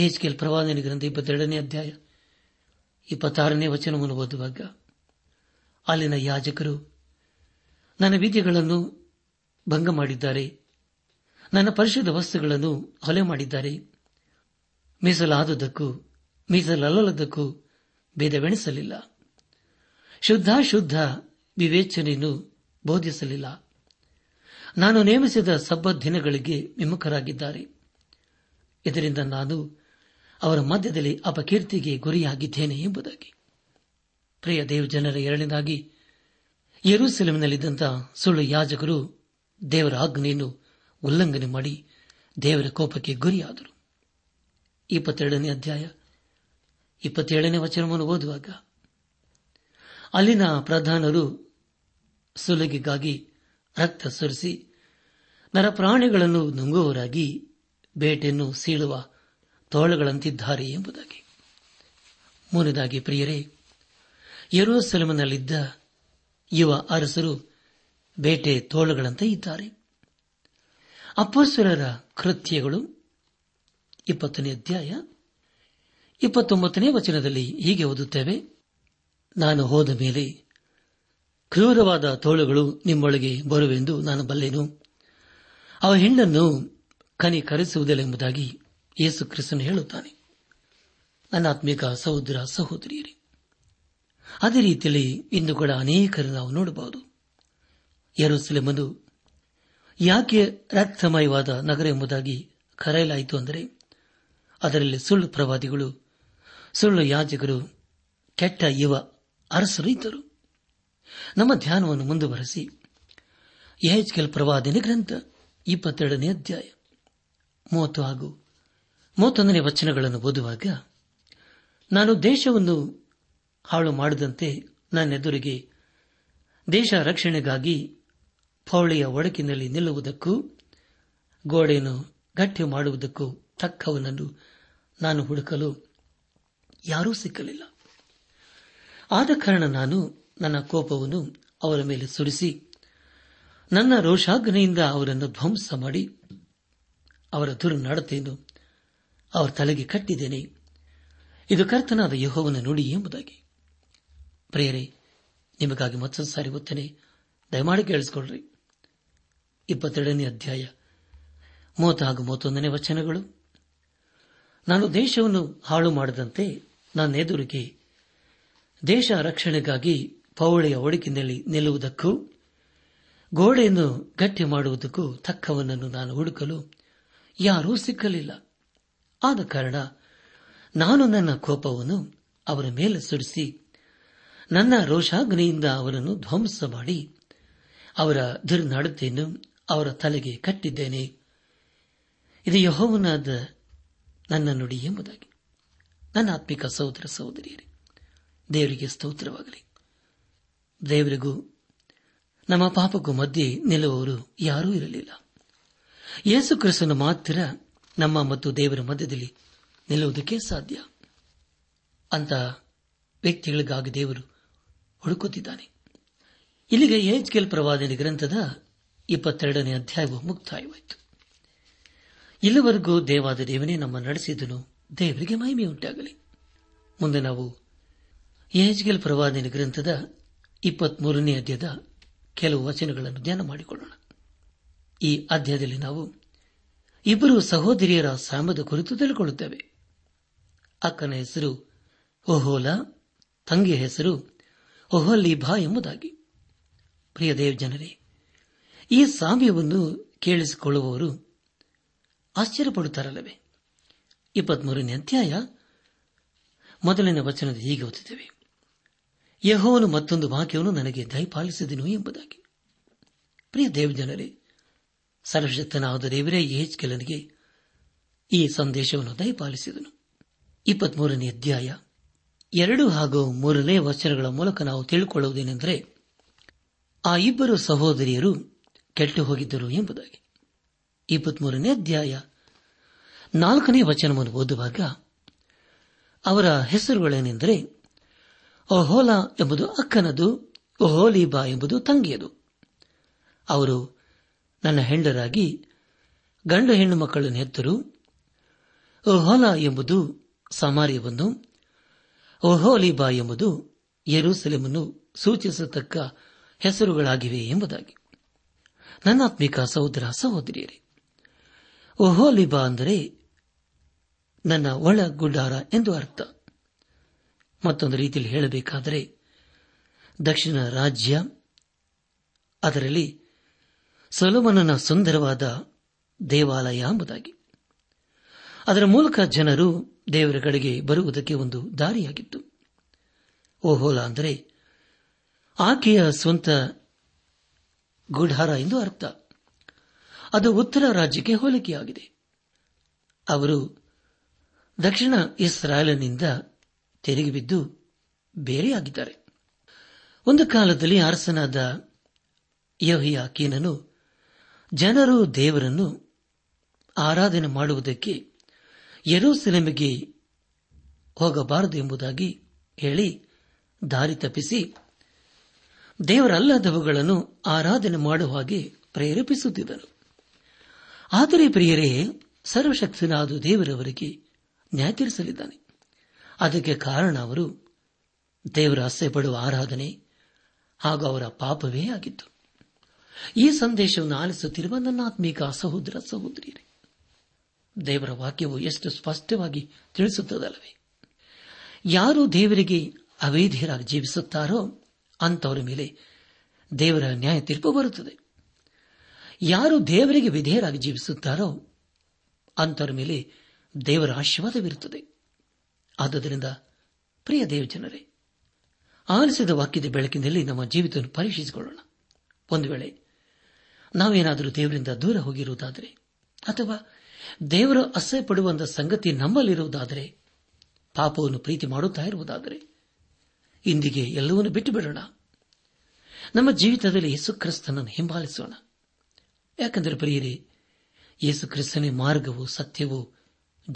ಯೆಹೆಜ್ಕೇಲ ಪ್ರವಾದನೆ ಗ್ರಂಥ 22ನೇ ಅಧ್ಯಾಯ 26ನೇ ವಚನವನ್ನು ಓದುವಾಗ, ಅಲ್ಲಿನ ಯಾಜಕರು ನನ್ನ ವಿಧಿಗಳನ್ನು ಭಂಗ ಮಾಡಿದ್ದಾರೆ, ನನ್ನ ಪರಿಶುದ್ಧ ವಸ್ತುಗಳನ್ನು ಹೊಲೆ ಮಾಡಿದ್ದಾರೆ, ಮೀಸಲಾದುದಕ್ಕೂ ಮೀಸಲಲ್ಲದಕ್ಕೂ ಭೇದವೆಣಿಸಲಿಲ್ಲ, ಶುದ್ಧಾಶುದ್ಧ ವಿವೇಚನೆಯನ್ನು ಬೋಧಿಸಲಿಲ್ಲ, ನಾನು ನೇಮಿಸಿದ ಸಬ್ಬತ್ ದಿನಗಳಿಗೆ ವಿಮುಖರಾಗಿದ್ದಾರೆ, ಇದರಿಂದ ನಾನು ಅವರ ಮಧ್ಯದಲ್ಲಿ ಅಪಕೀರ್ತಿಗೆ ಗುರಿಯಾಗಿದ್ದೇನೆ ಎಂಬುದಾಗಿ. ಪ್ರಿಯ ದೇವಜನರ, ಎರಡನೇದಾಗಿ ಯೆರೂಸಲೇಮಿನಲ್ಲಿದ್ದಂತಹ ಸುಳ್ಳು ಯಾಜಕರು ದೇವರ ಆಜ್ಞೆಯನ್ನು ಉಲ್ಲಂಘನೆ ಮಾಡಿ ದೇವರ ಕೋಪಕ್ಕೆ ಗುರಿಯಾದರು. 22ನೇ ಅಧ್ಯಾಯ 27ನೇ ವಚನವನ್ನು ಓದುವಾಗ, ಅಲ್ಲಿನ ಪ್ರಧಾನರು ಸುಲಿಗೆಗಾಗಿ ರಕ್ತ ಸುರಿಸಿ ನರಪ್ರಾಣಿಗಳನ್ನು ನುಂಗುವವರಾಗಿ ಬೇಟೆಯನ್ನು ಸೀಳುವ ತೋಳಗಳಂತಿದ್ದಾರೆ ಎಂಬುದಾಗಿ. ಮೂರನೇದಾಗಿ ಪ್ರಿಯರೇ, ಯೆರೂಸಲೇಮಿನಲ್ಲಿದ್ದ ಯುವ ಅರಸರು ಬೇಟೆ ತೋಳಗಳಂತೆ ಇದ್ದಾರೆ, ಅಪೊಸ್ತಲರ ಕೃತ್ಯಗಳು 20ನೇ ಅಧ್ಯಾಯ 29ನೇ ವಚನದಲ್ಲಿ ಹೀಗೆ ಓದುತ್ತೇವೆ, ನಾನು ಹೋದ ಮೇಲೆ ಕ್ರೂರವಾದ ತೋಳುಗಳು ನಿಮ್ಮೊಳಗೆ ಬರುವೆಂದು ನಾನು ಬಲ್ಲೆನು, ಅವ ಹೆಣ್ಣನ್ನು ಕನಿಕರಿಸುವುದಿಲ್ಲ ಎಂಬುದಾಗಿ ಯೇಸು ಕ್ರಿಸ್ತನು ಹೇಳುತ್ತಾನೆ. ನನ್ನ ಆತ್ಮೀಕ ಸಹೋದರ ಸಹೋದರಿಯರೇ, ಅದೇ ರೀತಿಯಲ್ಲಿ ಇಂದು ಕೂಡ ಅನೇಕರು ನಾವು ನೋಡಬಹುದು. ಯೆರೂಸಲೇಮನ್ನು ಯಾಕೆ ರಕ್ತಮಯವಾದ ನಗರ ಎಂಬುದಾಗಿ ಕರೆಯಲಾಯಿತು ಅಂದರೆ ಅದರಲ್ಲಿ ಸುಳ್ಳು ಪ್ರವಾದಿಗಳು, ಸುಳ್ಳು ಯಾಜಕರು, ಕೆಟ್ಟ ಯುವ ಅರಸರು ಇದ್ದರು. ನಮ್ಮ ಧ್ಯಾನವನ್ನು ಮುಂದುವರೆಸಿ ಯೆಹೆಜ್ಕೇಲ ಪ್ರವಾದನೆ ಗ್ರಂಥ 22ನೇ ಅಧ್ಯಾಯ 30 ಹಾಗೂ 31ನೇ ವಚನಗಳನ್ನು ಓದುವಾಗ, ನಾನು ದೇಶವನ್ನು ಹಾಳು ಮಾಡದಂತೆ ನನ್ನೆದುರಿಗೆ ದೇಶ ರಕ್ಷಣೆಗಾಗಿ ಪೌಳಿಯ ಒಡಕಿನಲ್ಲಿ ನಿಲ್ಲುವುದಕ್ಕೂ ಗೋಡೆಯನ್ನು ಗಟ್ಟಿ ಮಾಡುವುದಕ್ಕೂ ತಕ್ಕವನನ್ನು ನಾನು ಹುಡುಕಲು ಯಾರೂ ಸಿಕ್ಕಲಿಲ್ಲ. ಆದ ಕಾರಣ ನಾನು ನನ್ನ ಕೋಪವನ್ನು ಅವರ ಮೇಲೆ ಸುರಿಸಿ ನನ್ನ ರೋಷಾಗ್ನಿಯಿಂದ ಅವರನ್ನು ಧ್ವಂಸ ಮಾಡಿ ಅವರ ದುರ್ನಡತೆಯನ್ನು ಅವರ ತಲೆಗೆ ಕಟ್ಟಿದ್ದೇನೆ. ಇದು ಕರ್ತನಾದ ಯೆಹೋವನ ನುಡಿ ಎಂಬುದಾಗಿ. ಪ್ರಿಯರೇ, ನಿಮಗಾಗಿ ಮತ್ತೊಂದು ಸಾರಿ ಒತ್ತನೆ, ದಯಮಾಡಿ ಕೇಳಿಸಿಕೊಳ್ಳ್ರಿ. 22ನೇ ಅಧ್ಯಾಯ 30 ಹಾಗೂ 31ನೇ ವಚನಗಳು, ನಾನು ದೇಶವನ್ನು ಹಾಳು ಮಾಡದಂತೆ ನನ್ನೆದುರಿಗೆ ದೇಶ ರಕ್ಷಣೆಗಾಗಿ ಪೌಳಿಯ ಒಡಕಿನಲ್ಲಿ ನಿಲ್ಲುವುದಕ್ಕೂ ಗೋಡೆಯನ್ನು ಗಟ್ಟಿ ಮಾಡುವುದಕ್ಕೂ ತಕ್ಕವನನ್ನು ನಾನು ಹುಡುಕಲು ಯಾರೂ ಸಿಕ್ಕಲಿಲ್ಲ. ಆದ ಕಾರಣ ನಾನು ನನ್ನ ಕೋಪವನ್ನು ಅವರ ಮೇಲೆ ಸುರಿಸಿ ನನ್ನ ರೋಷಾಗ್ನಿಯಿಂದ ಅವರನ್ನು ಧ್ವಂಸ ಮಾಡಿ ಅವರ ದುರ್ನಡತೆಯನ್ನು ಅವರ ತಲೆಗೆ ಕಟ್ಟಿದ್ದೇನೆ. ಇದು ಯೆಹೋವನಾದ ನನ್ನ ನುಡಿ ಎಂಬುದಾಗಿ. ನನ್ನ ಆತ್ಮಿಕ ಸಹೋದರ ಸಹೋದರಿಯರೇ, ದೇವರಿಗೆ ಸ್ತೋತ್ರವಾಗಲಿ. ದೇವರಿಗೂ ನಮ್ಮ ಪಾಪಕ್ಕೂ ಮಧ್ಯೆ ನಿಲ್ಲುವವರು ಯಾರೂ ಇರಲಿಲ್ಲ. ಯೇಸು ಕ್ರಿಸ್ತನು ಮಾತ್ರ ನಮ್ಮ ಮತ್ತು ದೇವರ ಮಧ್ಯದಲ್ಲಿ ನಿಲ್ಲುವುದಕ್ಕೆ ಸಾಧ್ಯ. ಅಂತ ವ್ಯಕ್ತಿಗಳಿಗಾಗಿ ದೇವರು ಹುಡುಕುತ್ತಿದ್ದಾನೆ. ಇಲ್ಲಿಗೆ ಯೆಹೆಜ್ಕೇಲ ಪ್ರವಾದನೆ ಗ್ರಂಥದ 22ನೇ ಅಧ್ಯಾಯವು ಮುಕ್ತಾಯವಾಯಿತು. ಇಲ್ಲಿವರೆಗೂ ದೇವಾದ ದೇವನೇ ನಮ್ಮ ನಡೆಸಿದನು. ದೇವರಿಗೆ ಮಹಿಮೆಯುಂಟಾಗಲಿ. ಮುಂದೆ ನಾವು ಯೆಹೆಜ್ಕೇಲ ಪ್ರವಾದನೆ ಗ್ರಂಥದ 23ನೇ ಅಧ್ಯಾಯದ ಕೆಲವು ವಚನಗಳನ್ನು ಧ್ಯಾನ ಮಾಡಿಕೊಳ್ಳೋಣ. ಈ ಅಧ್ಯಾಯದಲ್ಲಿ ನಾವು ಇಬ್ಬರು ಸಹೋದರಿಯರ ಸಾಮ್ಯದ ಕುರಿತು ತಿಳಿಕೊಳ್ಳುತ್ತೇವೆ. ಅಕ್ಕನ ಹೆಸರು ಓಹೋಲ, ತಂಗಿಯ ಹೆಸರು ಓಹೋಲಿಭಾ ಎಂಬುದಾಗಿ. ಪ್ರಿಯ ದೇವಜನರೇ, ಈ ಸಾಮ್ಯವನ್ನು ಕೇಳಿಸಿಕೊಳ್ಳುವವರು ಆಶ್ಚರ್ಯಪಡುತ್ತಾರಲ್ಲವೇ? 23ನೇ ಅಧ್ಯಾಯ ಮೊದಲನೇ ವಚನದ ಹೀಗೆ ಓದುತ್ತೇವೆ, ಯೆಹೋವನು ಮತ್ತೊಂದು ವಾಕ್ಯವನ್ನು ನನಗೆ ದಯಪಾಲಿಸಿದನು ಎಂಬುದಾಗಿ. ಪ್ರಿಯ ದೇವಜನರೇ, ಸರ್ವಶಕ್ತನಾದ ದೇವರೇ ಯೆಹೆಜ್ಕೇಲನಿಗೆ ಈ ಸಂದೇಶವನ್ನು ದಯಪಾಲಿಸಿದನು. 23ನೇ ಅಧ್ಯಾಯ 2 ಹಾಗೂ 3ನೇ ವಚನಗಳ ಮೂಲಕ ನಾವು ತಿಳಿಕೊಳ್ಳುವುದೇನೆಂದರೆ ಆ ಇಬ್ಬರು ಸಹೋದರಿಯರು ಕೆಟ್ಟು ಹೋಗಿದ್ದರು ಎಂಬುದಾಗಿ. 23ನೇ ಅಧ್ಯಾಯ 4ನೇ ವಚನವನ್ನು ಓದುವಾಗ ಅವರ ಹೆಸರುಗಳೇನೆಂದರೆ ಓಹೋಲ ಎಂಬುದು ಅಕ್ಕನದು, ಓಹೋಲಿಬಾ ಎಂಬುದು ತಂಗಿಯದು. ಅವರು ನನ್ನ ಹೆಂಡರಾಗಿ ಗಂಡು ಹೆಣ್ಣು ಮಕ್ಕಳನ್ನು ಹೆತ್ತರು. ಓಹೋಲ ಎಂಬುದು ಸಮಾರ್ಯವನ್ನು, ಓಹೋಲಿಬಾ ಎಂಬುದು ಯೆರೂಸಲೇಮನ್ನು ಸೂಚಿಸತಕ್ಕ ಹೆಸರುಗಳಾಗಿವೆ ಎಂಬುದಾಗಿ. ನನ್ನಾತ್ಮಿಕ ಸಹೋದರ ಸಹೋದರಿಯರೇ, ಓಹೋಲಿಬಾ ಅಂದರೆ ನನ್ನ ಒಳ ಗುಡಾರ ಎಂದು ಅರ್ಥ. ಮತ್ತೊಂದು ರೀತಿಯಲ್ಲಿ ಹೇಳಬೇಕಾದರೆ ದಕ್ಷಿಣ ರಾಜ್ಯ, ಅದರಲ್ಲಿ ಸೊಲೊಮೋನನ ಸುಂದರವಾದ ದೇವಾಲಯ ಎಂಬುದಾಗಿ. ಅದರ ಮೂಲಕ ಜನರು ದೇವರ ಕಡೆಗೆ ಬರುವುದಕ್ಕೆ ಒಂದು ದಾರಿಯಾಗಿತ್ತು. ಓಹೋಲ ಅಂದರೆ ಆಕೆಯ ಸ್ವಂತ ಗುಡಾರ ಎಂದು ಅರ್ಥ. ಅದು ಉತ್ತರ ರಾಜ್ಯಕ್ಕೆ ಹೋಲಿಕೆಯಾಗಿದೆ. ಅವರು ದಕ್ಷಿಣ ಇಸ್ರಾಯೇಲಿನಿಂದ ತೆರಿಗೆ ಬಿದ್ದು ಬೇರೆಯಾಗಿದ್ದಾರೆ. ಒಂದು ಕಾಲದಲ್ಲಿ ಅರಸನಾದ ಯೆಹೋಯಾಕೀನನು ಜನರು ದೇವರನ್ನು ಆರಾಧನೆ ಮಾಡುವುದಕ್ಕೆ ಯೆರೂಸಲೇಮಿಗೆ ಹೋಗಬಾರದು ಎಂಬುದಾಗಿ ಹೇಳಿ ದಾರಿ ತಪ್ಪಿಸಿ ದೇವರಲ್ಲದವುಗಳನ್ನು ಆರಾಧನೆ ಮಾಡುವ ಹಾಗೆ ಪ್ರೇರೇಪಿಸುತ್ತಿದ್ದನು. ಆದರೆ ಪ್ರಿಯರೇ, ಸರ್ವಶಕ್ತನಾದ ದೇವರವರಿಗೆ ನ್ಯಾಯ ತೀರಿಸಲಿದ್ದಾನೆ. ಅದಕ್ಕೆ ಕಾರಣ ಅವರು ದೇವರ ಆಸೆ ಪಡುವ ಆರಾಧನೆ ಹಾಗೂ ಅವರ ಪಾಪವೇ ಆಗಿತ್ತು. ಈ ಸಂದೇಶವನ್ನು ಆಲಿಸುತ್ತಿರುವ ನನ್ನ ಆತ್ಮೀಕ ಸಹೋದರ ಸಹೋದರಿಯರೇ, ದೇವರ ವಾಕ್ಯವು ಎಷ್ಟು ಸ್ಪಷ್ಟವಾಗಿ ತಿಳಿಸುತ್ತದಲ್ಲವೇ, ಯಾರು ದೇವರಿಗೆ ಅವೇಧ್ಯರಾಗಿ ಜೀವಿಸುತ್ತಾರೋ ಅಂತವರ ಮೇಲೆ ದೇವರ ನ್ಯಾಯ ತೀರ್ಪು ಬರುತ್ತದೆ. ಯಾರು ದೇವರಿಗೆ ವಿಧೇಯರಾಗಿ ಜೀವಿಸುತ್ತಾರೋ ಅಂತವರ ಮೇಲೆ ದೇವರ ಆಶೀರ್ವಾದವಿರುತ್ತದೆ. ಆದ್ದರಿಂದ ಪ್ರಿಯ ದೇವಜನರೇ, ಆಲಿಸಿದ ವಾಕ್ಯದ ಬೆಳಕಿನಲ್ಲಿ ನಮ್ಮ ಜೀವಿತವನ್ನು ಪರೀಕ್ಷಿಸಿಕೊಳ್ಳೋಣ. ಒಂದು ವೇಳೆ ನಾವೇನಾದರೂ ದೇವರಿಂದ ದೂರ ಹೋಗಿರುವುದಾದರೆ ಅಥವಾ ದೇವರ ಅಸಹ್ಯ ಪಡುವಂತಹ ಸಂಗತಿ ನಮ್ಮಲ್ಲಿರುವುದಾದರೆ, ಪಾಪವನ್ನು ಪ್ರೀತಿ ಮಾಡುತ್ತಾ ಇರುವುದಾದರೆ ಇಂದಿಗೆ ಎಲ್ಲವನ್ನೂ ಬಿಟ್ಟು ಬಿಡೋಣ. ನಮ್ಮ ಜೀವಿತದಲ್ಲಿ ಯೇಸು ಕ್ರಿಸ್ತನನ್ನು ಹಿಂಬಾಲಿಸೋಣ. ಯಾಕೆಂದರೆ ಪ್ರಿಯರೇ, ಯೇಸು ಕ್ರಿಸ್ತನೇ ಮಾರ್ಗವೂ ಸತ್ಯವೂ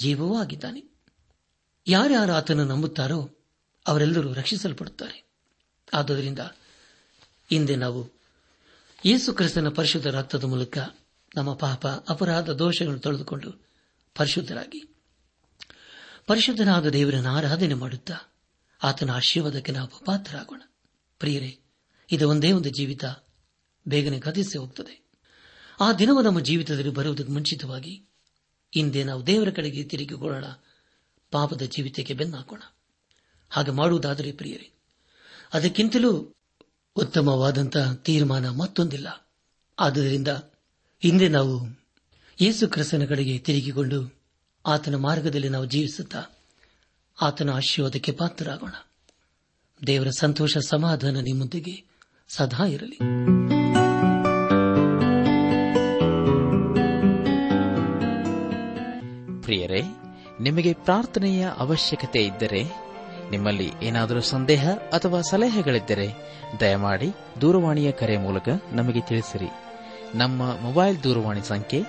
ಜೀವವೂ ಆಗಿದ್ದಾನೆ. ಯಾರ್ಯಾರು ಆತನನ್ನು ನಂಬುತ್ತಾರೋ ಅವರೆಲ್ಲರೂ ರಕ್ಷಿಸಲ್ಪಡುತ್ತಾರೆ. ಆದ್ದರಿಂದ ಇಂದೇ ನಾವು ಯೇಸು ಕ್ರಿಸ್ತನ ಪರಿಶುದ್ಧ ರಕ್ತದ ಮೂಲಕ ನಮ್ಮ ಪಾಪ ಅಪರಾಧ ದೋಷಗಳನ್ನು ತೊಳೆದುಕೊಂಡು ಪರಿಶುದ್ಧರಾಗಿ ಪರಿಶುದ್ಧನಾದ ದೇವರನ್ನು ಆರಾಧನೆ ಮಾಡುತ್ತಾ ಆತನ ಆಶೀರ್ವಾದಕ್ಕೆ ನಾವು ಪಾತ್ರರಾಗೋಣ. ಪ್ರಿಯರೇ, ಇದು ಒಂದೇ ಒಂದು ಜೀವಿತ, ಬೇಗನೆ ಗತಿಸಿ ಹೋಗ್ತದೆ. ಆ ದಿನವೂ ನಮ್ಮ ಜೀವಿತದಲ್ಲಿ ಬರುವುದಕ್ಕೆ ಮುಂಚಿತವಾಗಿ ಇಂದೇ ನಾವು ದೇವರ ಕಡೆಗೆ ತಿರುಗಿಕೊಳ್ಳೋಣ, ಪಾಪದ ಜೀವಿತಕ್ಕೆ ಬೆನ್ನಾಕೋಣ. ಹಾಗೆ ಮಾಡುವುದಾದರೆ ಪ್ರಿಯರೇ, ಅದಕ್ಕಿಂತಲೂ ಉತ್ತಮವಾದಂತಹ ತೀರ್ಮಾನ ಮತ್ತೊಂದಿಲ್ಲ. ಆದ್ದರಿಂದ ಇಂದೇ ನಾವು ಯೇಸು ಕ್ರಿಸ್ತನ ಕಡೆಗೆ ತಿರುಗಿಕೊಂಡು ಆತನ ಮಾರ್ಗದಲ್ಲಿ ನಾವು ಜೀವಿಸುತ್ತಾ ಆತನ ಆಶೀರ್ವಾದಕ್ಕೆ ಪಾತ್ರರಾಗೋಣ. ದೇವರ ಸಂತೋಷ ಸಮಾಧಾನ ನಿಮ್ಮೊಂದಿಗೆ ಸದಾ ಇರಲಿ. ಪ್ರಿಯರೇ, ನಿಮಗೆ ಪ್ರಾರ್ಥನೆಯ ಅವಶ್ಯಕತೆ ಇದ್ದರೆ, ನಿಮ್ಮಲ್ಲಿ ಏನಾದರೂ ಸಂದೇಹ ಅಥವಾ ಸಲಹೆಗಳಿದ್ದರೆ ದಯಮಾಡಿ ದೂರವಾಣಿಯ ಕರೆ ಮೂಲಕ ನಮಗೆ ತಿಳಿಸಿರಿ. ನಮ್ಮ ಮೊಬೈಲ್ ದೂರವಾಣಿ ಸಂಖ್ಯೆ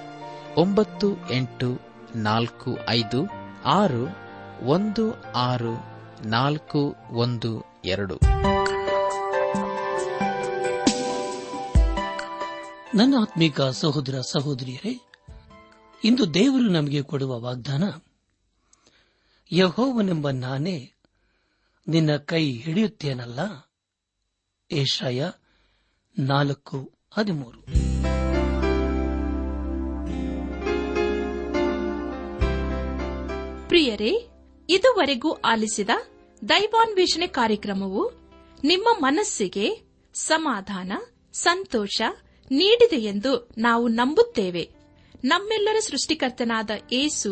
9845616412. ನನ್ನ ಆತ್ಮೀಕ ಸಹೋದರ ಸಹೋದರಿಯರೇ, ಇಂದು ದೇವರು ನಮಗೆ ಕೊಡುವ ವಾಗ್ದಾನ, ಯೆಹೋವನೆಂಬ ನಾನೇ ನಿನ್ನ ಕೈ ಹಿಡಿಯುತ್ತೇನಲ್ಲ, ಯೆಶಾಯ 4:13. ಪ್ರಿಯರೇ, ಇದುವರೆಗೂ ಆಲಿಸಿದ ದೈವಾನ್ವೇಷಣೆ ಕಾರ್ಯಕ್ರಮವು ನಿಮ್ಮ ಮನಸ್ಸಿಗೆ ಸಮಾಧಾನ, ಸಂತೋಷ ನೀಡಿದೆಯೆಂದು ನಾವು ನಂಬುತ್ತೇವೆ. ನಮ್ಮೆಲ್ಲರ ಸೃಷ್ಟಿಕರ್ತನಾದ ಯೇಸು